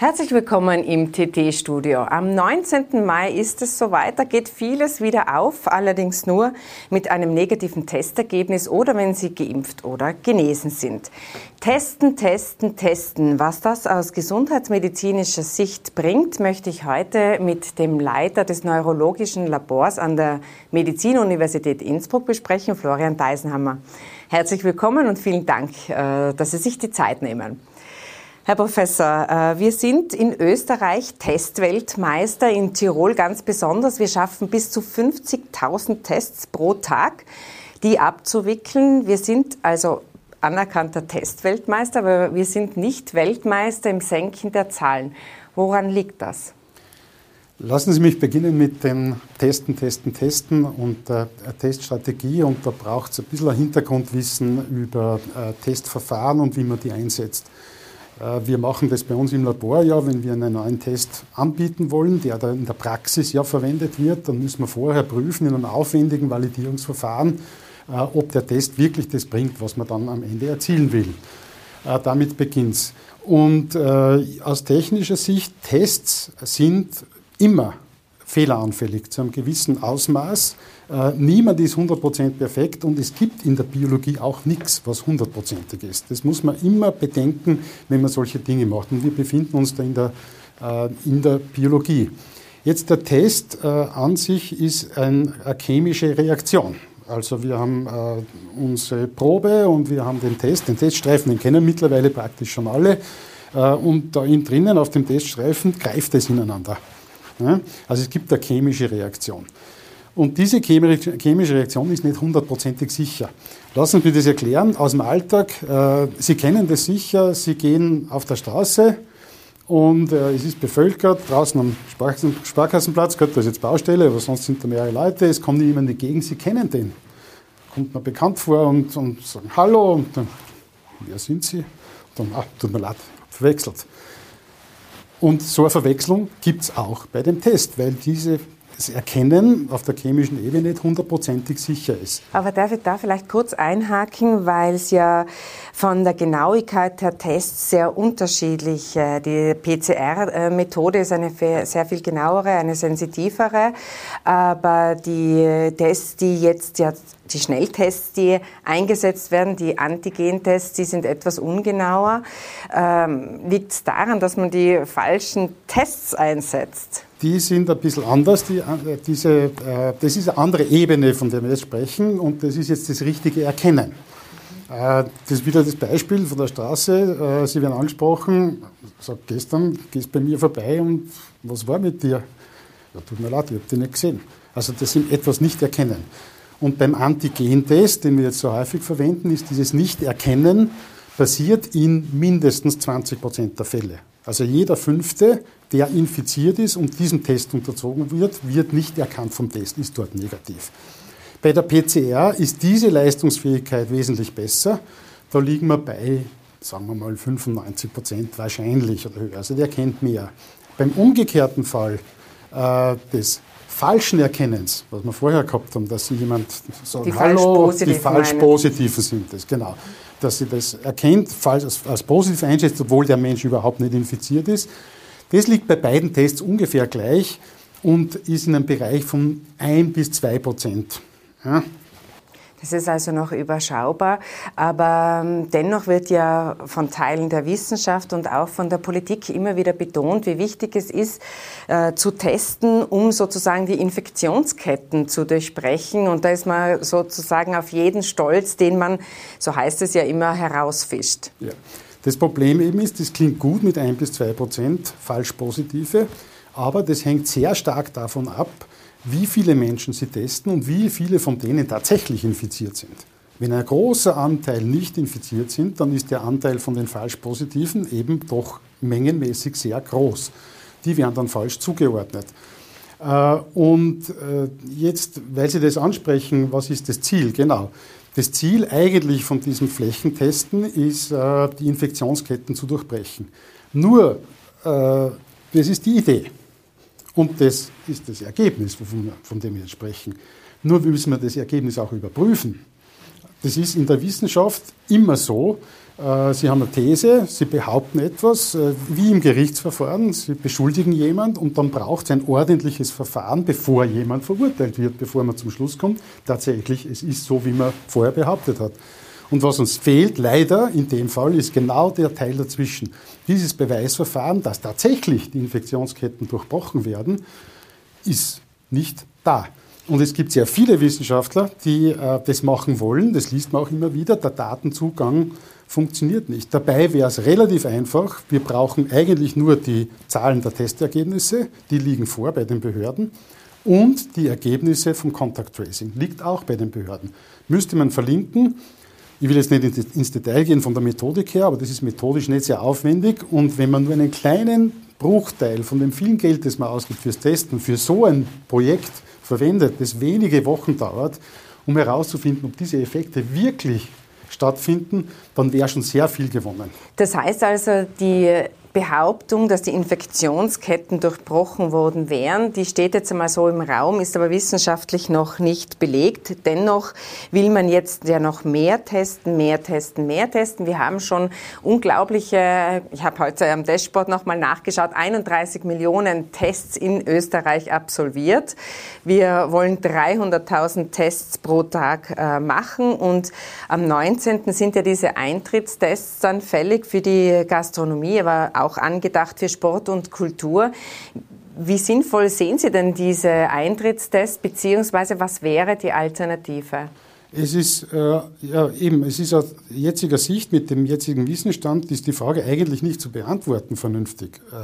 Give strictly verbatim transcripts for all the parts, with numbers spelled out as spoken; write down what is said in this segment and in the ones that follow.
Herzlich willkommen im T T-Studio. Am neunzehnten Mai ist es soweit, da geht vieles wieder auf, allerdings nur mit einem negativen Testergebnis oder wenn Sie geimpft oder genesen sind. Testen, testen, testen. Was das aus gesundheitsmedizinischer Sicht bringt, möchte ich heute mit dem Leiter des neurologischen Labors an der Medizin-Universität Innsbruck besprechen, Florian Deisenhammer. Herzlich willkommen und vielen Dank, dass Sie sich die Zeit nehmen. Herr Professor, wir sind in Österreich Testweltmeister, in Tirol ganz besonders. Wir schaffen bis zu fünfzigtausend Tests pro Tag, die abzuwickeln. Wir sind also anerkannter Testweltmeister, aber wir sind nicht Weltmeister im Senken der Zahlen. Woran liegt das? Lassen Sie mich beginnen mit dem Testen, Testen, Testen und der Teststrategie. Und da braucht es ein bisschen ein Hintergrundwissen über Testverfahren und wie man die einsetzt. Wir machen das bei uns im Labor, ja, wenn wir einen neuen Test anbieten wollen, der da in der Praxis ja verwendet wird, dann müssen wir vorher prüfen in einem aufwendigen Validierungsverfahren, ob der Test wirklich das bringt, was man dann am Ende erzielen will. Damit beginnt's. Und aus technischer Sicht, Tests sind immer fehleranfällig, zu einem gewissen Ausmaß. Äh, niemand ist hundert Prozent perfekt und es gibt in der Biologie auch nichts, was hundertprozentig ist. Das muss man immer bedenken, wenn man solche Dinge macht. Und wir befinden uns da in der, äh, in der Biologie. Jetzt der Test äh, an sich ist ein, eine chemische Reaktion. Also wir haben äh, unsere Probe und wir haben den Test, den Teststreifen, den kennen mittlerweile praktisch schon alle. Äh, und da in drinnen auf dem Teststreifen greift es ineinander. Also es gibt eine chemische Reaktion. Und diese chemische Reaktion ist nicht hundertprozentig sicher. Lassen Sie mich das erklären aus dem Alltag. Sie kennen das sicher, Sie gehen auf der Straße und es ist bevölkert, draußen am Sparkassenplatz, Gott, da ist jetzt Baustelle, aber sonst sind da mehrere Leute, es kommt niemand entgegen, Sie kennen den. Kommt man bekannt vor und, und sagen Hallo und dann, wer sind Sie? Und dann, ah, tut mir leid, verwechselt. Und so eine Verwechslung gibt es auch bei dem Test, weil dieses Erkennen auf der chemischen Ebene nicht hundertprozentig sicher ist. Aber darf ich da vielleicht kurz einhaken, weil es ja von der Genauigkeit der Tests sehr unterschiedlich ist. Die P C R-Methode ist eine sehr viel genauere, eine sensitivere, aber die Tests, die jetzt ja die Schnelltests, die eingesetzt werden, die Antigen-Tests, die sind etwas ungenauer. Ähm, liegt es daran, dass man die falschen Tests einsetzt? Die sind ein bisschen anders. Die, äh, diese, äh, das ist eine andere Ebene, von der wir jetzt sprechen, und das ist jetzt das richtige Erkennen. Äh, das ist wieder das Beispiel von der Straße. Äh, Sie werden angesprochen, sagt gestern, gehst bei mir vorbei und was war mit dir? Ja, tut mir leid, ich habe dich nicht gesehen. Also das sind etwas nicht erkennen. Und beim Antigen-Test, den wir jetzt so häufig verwenden, ist dieses Nicht-Erkennen passiert in mindestens zwanzig Prozent der Fälle. Also jeder Fünfte, der infiziert ist und diesem Test unterzogen wird, wird nicht erkannt vom Test, ist dort negativ. Bei der P C R ist diese Leistungsfähigkeit wesentlich besser. Da liegen wir bei, sagen wir mal, fünfundneunzig Prozent wahrscheinlich oder höher. Also der kennt mehr. Beim umgekehrten Fall äh, des falschen Erkennens, was wir vorher gehabt haben, dass Sie jemand sagen, hallo, die falsch Positiven sind das, genau. Dass Sie das erkennt, falsch, als positiv einschätzt, obwohl der Mensch überhaupt nicht infiziert ist. Das liegt bei beiden Tests ungefähr gleich und ist in einem Bereich von ein bis zwei Prozent. Ja. Das ist also noch überschaubar, aber dennoch wird ja von Teilen der Wissenschaft und auch von der Politik immer wieder betont, wie wichtig es ist, äh, zu testen, um sozusagen die Infektionsketten zu durchbrechen. Und da ist man sozusagen auf jeden stolz, den man, so heißt es ja immer, herausfischt. Ja. Das Problem eben ist, das klingt gut mit ein bis zwei Prozent Falschpositive, aber das hängt sehr stark davon ab, wie viele Menschen sie testen und wie viele von denen tatsächlich infiziert sind. Wenn ein großer Anteil nicht infiziert sind, dann ist der Anteil von den Falschpositiven eben doch mengenmäßig sehr groß. Die werden dann falsch zugeordnet. Und jetzt, weil Sie das ansprechen, was ist das Ziel? Genau. Das Ziel eigentlich von diesem Flächentesten ist, die Infektionsketten zu durchbrechen. Nur, das ist die Idee. Und das ist das Ergebnis, von dem wir jetzt sprechen. Nur müssen wir das Ergebnis auch überprüfen. Das ist in der Wissenschaft immer so. Sie haben eine These, Sie behaupten etwas, wie im Gerichtsverfahren, Sie beschuldigen jemand und dann braucht es ein ordentliches Verfahren, bevor jemand verurteilt wird, bevor man zum Schluss kommt. Tatsächlich, es ist so, wie man vorher behauptet hat. Und was uns fehlt, leider in dem Fall, ist genau der Teil dazwischen. Dieses Beweisverfahren, dass tatsächlich die Infektionsketten durchbrochen werden, ist nicht da. Und es gibt sehr viele Wissenschaftler, die äh, das machen wollen. Das liest man auch immer wieder. Der Datenzugang funktioniert nicht. Dabei wäre es relativ einfach. Wir brauchen eigentlich nur die Zahlen der Testergebnisse. Die liegen vor bei den Behörden. Und die Ergebnisse vom Contact Tracing liegt auch bei den Behörden. Müsste man verlinken. Ich will jetzt nicht ins Detail gehen von der Methodik her, aber das ist methodisch nicht sehr aufwendig. Und wenn man nur einen kleinen Bruchteil von dem vielen Geld, das man ausgibt fürs Testen, für so ein Projekt verwendet, das wenige Wochen dauert, um herauszufinden, ob diese Effekte wirklich stattfinden, dann wäre schon sehr viel gewonnen. Das heißt also, die Behauptung, dass die Infektionsketten durchbrochen worden wären, die steht jetzt einmal so im Raum, ist aber wissenschaftlich noch nicht belegt. Dennoch will man jetzt ja noch mehr testen, mehr testen, mehr testen. Wir haben schon unglaubliche, ich habe heute am Dashboard nochmal nachgeschaut, einunddreißig Millionen Tests in Österreich absolviert. Wir wollen dreihunderttausend Tests pro Tag äh, machen und am neunzehnten sind ja diese Eintrittstests dann fällig für die Gastronomie, aber auch angedacht für Sport und Kultur. Wie sinnvoll sehen Sie denn diese Eintrittstests, beziehungsweise was wäre die Alternative? Es ist äh, ja, eben, es ist aus jetziger Sicht, mit dem jetzigen Wissensstand, ist die Frage eigentlich nicht zu beantworten vernünftig, äh,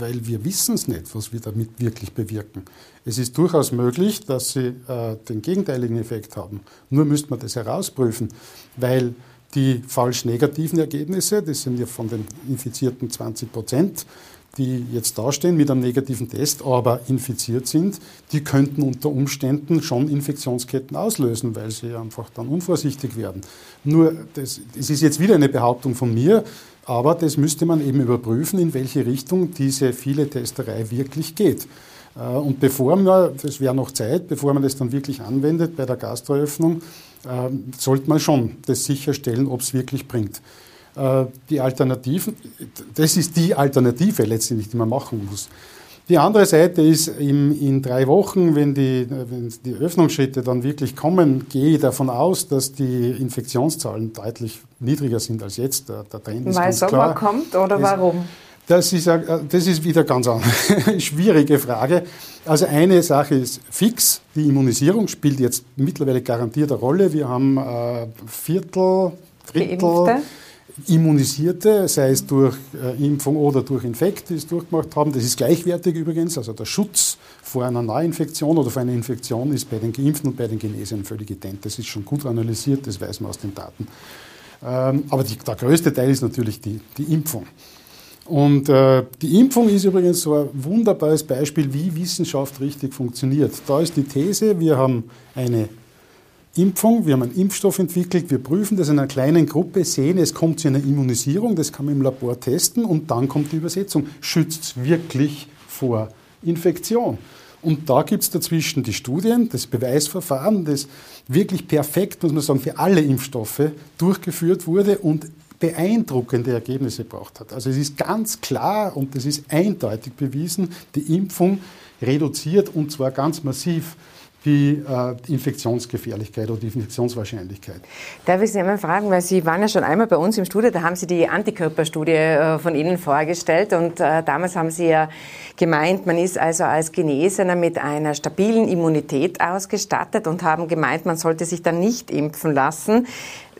weil wir wissen es nicht, was wir damit wirklich bewirken. Es ist durchaus möglich, dass Sie äh, den gegenteiligen Effekt haben. Nur müsste man das herausprüfen, weil die falsch negativen Ergebnisse, das sind ja von den infizierten zwanzig Prozent, die jetzt dastehen mit einem negativen Test, aber infiziert sind, die könnten unter Umständen schon Infektionsketten auslösen, weil sie einfach dann unvorsichtig werden. Nur, das, das ist jetzt wieder eine Behauptung von mir, aber das müsste man eben überprüfen, in welche Richtung diese viele Testerei wirklich geht. Und bevor man, das wäre noch Zeit, bevor man das dann wirklich anwendet bei der Gastroöffnung, sollte man schon das sicherstellen, ob es wirklich bringt. Die Alternativen, das ist die Alternative letztendlich, die man machen muss. Die andere Seite ist, in, in drei Wochen, wenn die, wenn die Öffnungsschritte dann wirklich kommen, gehe ich davon aus, dass die Infektionszahlen deutlich niedriger sind als jetzt. Der, der Trend ist ganz klar. Weil Sommer kommt oder warum? Das ist, das ist wieder ganz eine schwierige Frage. Also eine Sache ist fix, die Immunisierung spielt jetzt mittlerweile garantiert eine Rolle. Wir haben äh, Viertel, Drittel Geimpfte. Immunisierte, sei es durch äh, Impfung oder durch Infekt, die es durchgemacht haben. Das ist gleichwertig übrigens, also der Schutz vor einer Neuinfektion oder vor einer Infektion ist bei den Geimpften und bei den Genesenen völlig ident. Das ist schon gut analysiert, das weiß man aus den Daten. Ähm, aber die, der größte Teil ist natürlich die, die Impfung. Und äh, die Impfung ist übrigens so ein wunderbares Beispiel, wie Wissenschaft richtig funktioniert. Da ist die These, wir haben eine Impfung, wir haben einen Impfstoff entwickelt, wir prüfen das in einer kleinen Gruppe, sehen, es kommt zu einer Immunisierung, das kann man im Labor testen und dann kommt die Übersetzung. Schützt es wirklich vor Infektion? Und da gibt es dazwischen die Studien, das Beweisverfahren, das wirklich perfekt, muss man sagen, für alle Impfstoffe durchgeführt wurde und beeindruckende Ergebnisse gebracht hat. Also es ist ganz klar und das ist eindeutig bewiesen, die Impfung reduziert und zwar ganz massiv die äh, Infektionsgefährlichkeit oder die Infektionswahrscheinlichkeit. Darf ich Sie einmal fragen, weil Sie waren ja schon einmal bei uns im Studio, da haben Sie die Antikörperstudie äh, von Ihnen vorgestellt und äh, damals haben Sie ja gemeint, man ist also als Genesener mit einer stabilen Immunität ausgestattet und haben gemeint, man sollte sich dann nicht impfen lassen.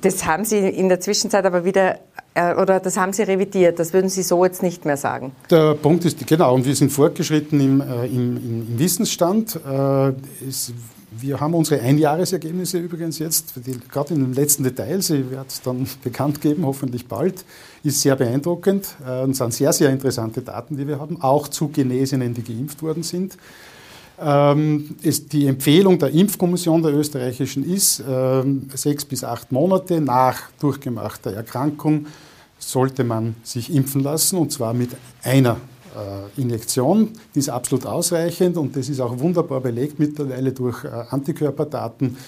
Das haben Sie in der Zwischenzeit aber wieder, äh, oder das haben Sie revidiert, das würden Sie so jetzt nicht mehr sagen. Der Punkt ist, genau, und wir sind fortgeschritten im, äh, im, im, im Wissensstand. Äh, es, wir haben unsere Einjahresergebnisse übrigens jetzt, die, gerade in den letzten Details, ich werde es dann bekannt geben, hoffentlich bald, ist sehr beeindruckend äh, und sind sehr, sehr interessante Daten, die wir haben, auch zu Genesenen, die geimpft worden sind. Ist die Empfehlung der Impfkommission der Österreichischen ist, sechs bis acht Monate nach durchgemachter Erkrankung sollte man sich impfen lassen und zwar mit einer Injektion. Die ist absolut ausreichend und das ist auch wunderbar belegt mittlerweile durch Antikörperdaten,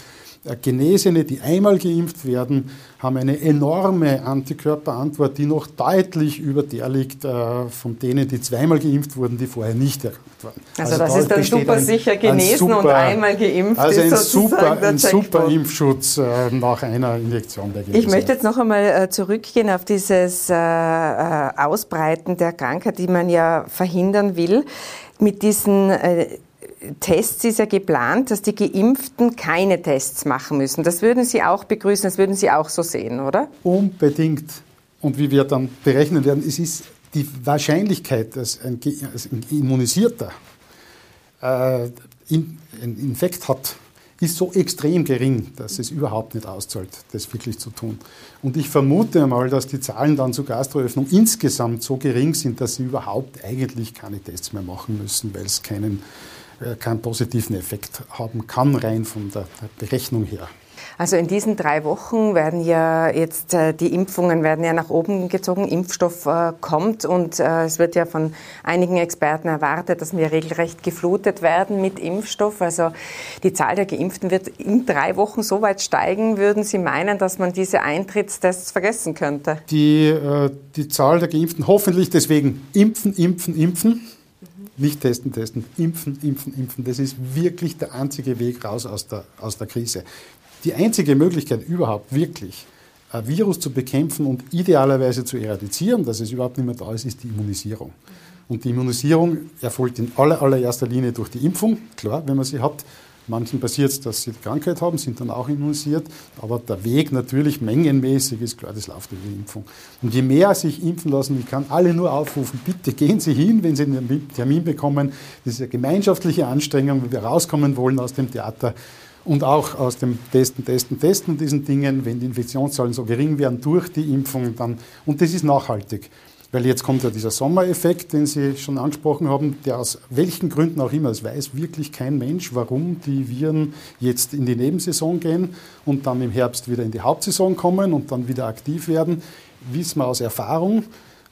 Genesene, die einmal geimpft werden, haben eine enorme Antikörperantwort, die noch deutlich über der liegt äh, von denen, die zweimal geimpft wurden, die vorher nicht erkrankt waren. Also, also das ist dann super ein, sicher genesen ein super, und einmal geimpft also ist sozusagen der Checkpoint. Also ein super Impfschutz äh, nach einer Injektion. Der ich möchte jetzt noch einmal äh, zurückgehen auf dieses äh, Ausbreiten der Krankheit, die man ja verhindern will. Mit diesen äh, Tests ist ja geplant, dass die Geimpften keine Tests machen müssen. Das würden Sie auch begrüßen, das würden Sie auch so sehen, oder? Unbedingt. Und wie wir dann berechnen werden, es ist die Wahrscheinlichkeit, dass ein, Ge- dass ein Immunisierter äh, in, einen Infekt hat, ist so extrem gering, dass es überhaupt nicht auszahlt, das wirklich zu tun. Und ich vermute einmal, dass die Zahlen dann zur Gastroöffnung insgesamt so gering sind, dass sie überhaupt eigentlich keine Tests mehr machen müssen, weil es keinen keinen positiven Effekt haben kann, rein von der Berechnung her. Also in diesen drei Wochen werden ja jetzt äh, die Impfungen werden ja nach oben gezogen, Impfstoff äh, kommt und äh, es wird ja von einigen Experten erwartet, dass wir regelrecht geflutet werden mit Impfstoff. Also die Zahl der Geimpften wird in drei Wochen so weit steigen, würden Sie meinen, dass man diese Eintrittstests vergessen könnte? Die, äh, die Zahl der Geimpften hoffentlich deswegen impfen, impfen, impfen. Nicht testen, testen, impfen, impfen, impfen. Das ist wirklich der einzige Weg raus aus der, aus der Krise. Die einzige Möglichkeit überhaupt wirklich, ein Virus zu bekämpfen und idealerweise zu eradizieren, dass es überhaupt nicht mehr da ist, ist die Immunisierung. Und die Immunisierung erfolgt in aller, allererster Linie durch die Impfung. Klar, wenn man sie hat. Manchen passiert es, dass sie die Krankheit haben, sind dann auch immunisiert. Aber der Weg natürlich mengenmäßig ist klar, das läuft über die Impfung. Und je mehr sich impfen lassen, ich kann alle nur aufrufen, bitte gehen Sie hin, wenn Sie einen Termin bekommen. Das ist eine gemeinschaftliche Anstrengung, wenn wir rauskommen wollen aus dem Theater und auch aus dem Testen, Testen, Testen und diesen Dingen. Wenn die Infektionszahlen so gering wären durch die Impfung, dann, und das ist nachhaltig. Weil jetzt kommt ja dieser Sommereffekt, den Sie schon angesprochen haben, der aus welchen Gründen auch immer, es weiß wirklich kein Mensch, warum die Viren jetzt in die Nebensaison gehen und dann im Herbst wieder in die Hauptsaison kommen und dann wieder aktiv werden, wissen wir aus Erfahrung.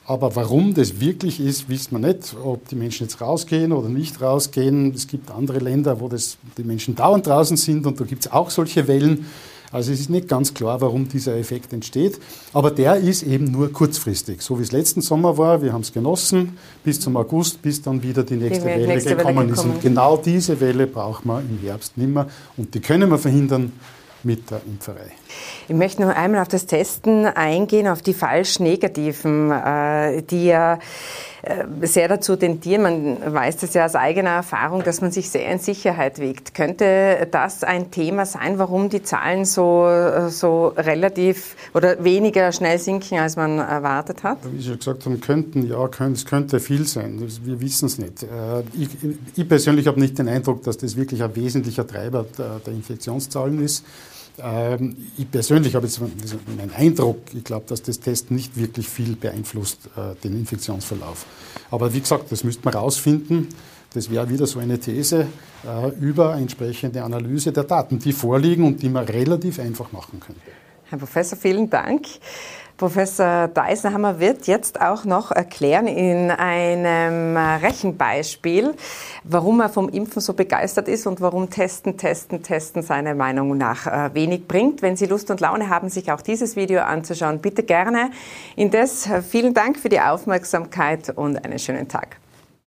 Aber warum das wirklich ist, wissen wir nicht, ob die Menschen jetzt rausgehen oder nicht rausgehen. Es gibt andere Länder, wo das, die Menschen dauernd draußen sind und da gibt es auch solche Wellen. Also es ist nicht ganz klar, warum dieser Effekt entsteht, aber der ist eben nur kurzfristig, so wie es letzten Sommer war, wir haben es genossen, bis zum August, bis dann wieder die nächste, die Welle, nächste gekommen Welle gekommen ist. Und genau diese Welle braucht man im Herbst nicht mehr und die können wir verhindern mit der Impferei. Ich möchte noch einmal auf das Testen eingehen, auf die falsch Negativen, die ja sehr dazu tendieren, man weiß das ja aus eigener Erfahrung, dass man sich sehr in Sicherheit wiegt. Könnte das ein Thema sein, warum die Zahlen so, so relativ oder weniger schnell sinken, als man erwartet hat? Wie schon gesagt haben, könnten, ja, können, es könnte viel sein. Wir wissen es nicht. Ich, ich persönlich habe nicht den Eindruck, dass das wirklich ein wesentlicher Treiber der, der Infektionszahlen ist. Ich persönlich habe jetzt meinen Eindruck, ich glaube, dass das Testen nicht wirklich viel beeinflusst, äh, den Infektionsverlauf. Aber wie gesagt, das müsste man rausfinden. Das wäre wieder so eine These äh, über entsprechende Analyse der Daten, die vorliegen und die man relativ einfach machen könnte. Herr Professor, vielen Dank. Professor Deisenhammer wird jetzt auch noch erklären in einem Rechenbeispiel, warum er vom Impfen so begeistert ist und warum Testen, Testen, Testen seiner Meinung nach wenig bringt. Wenn Sie Lust und Laune haben, sich auch dieses Video anzuschauen, bitte gerne. Indes vielen Dank für die Aufmerksamkeit und einen schönen Tag.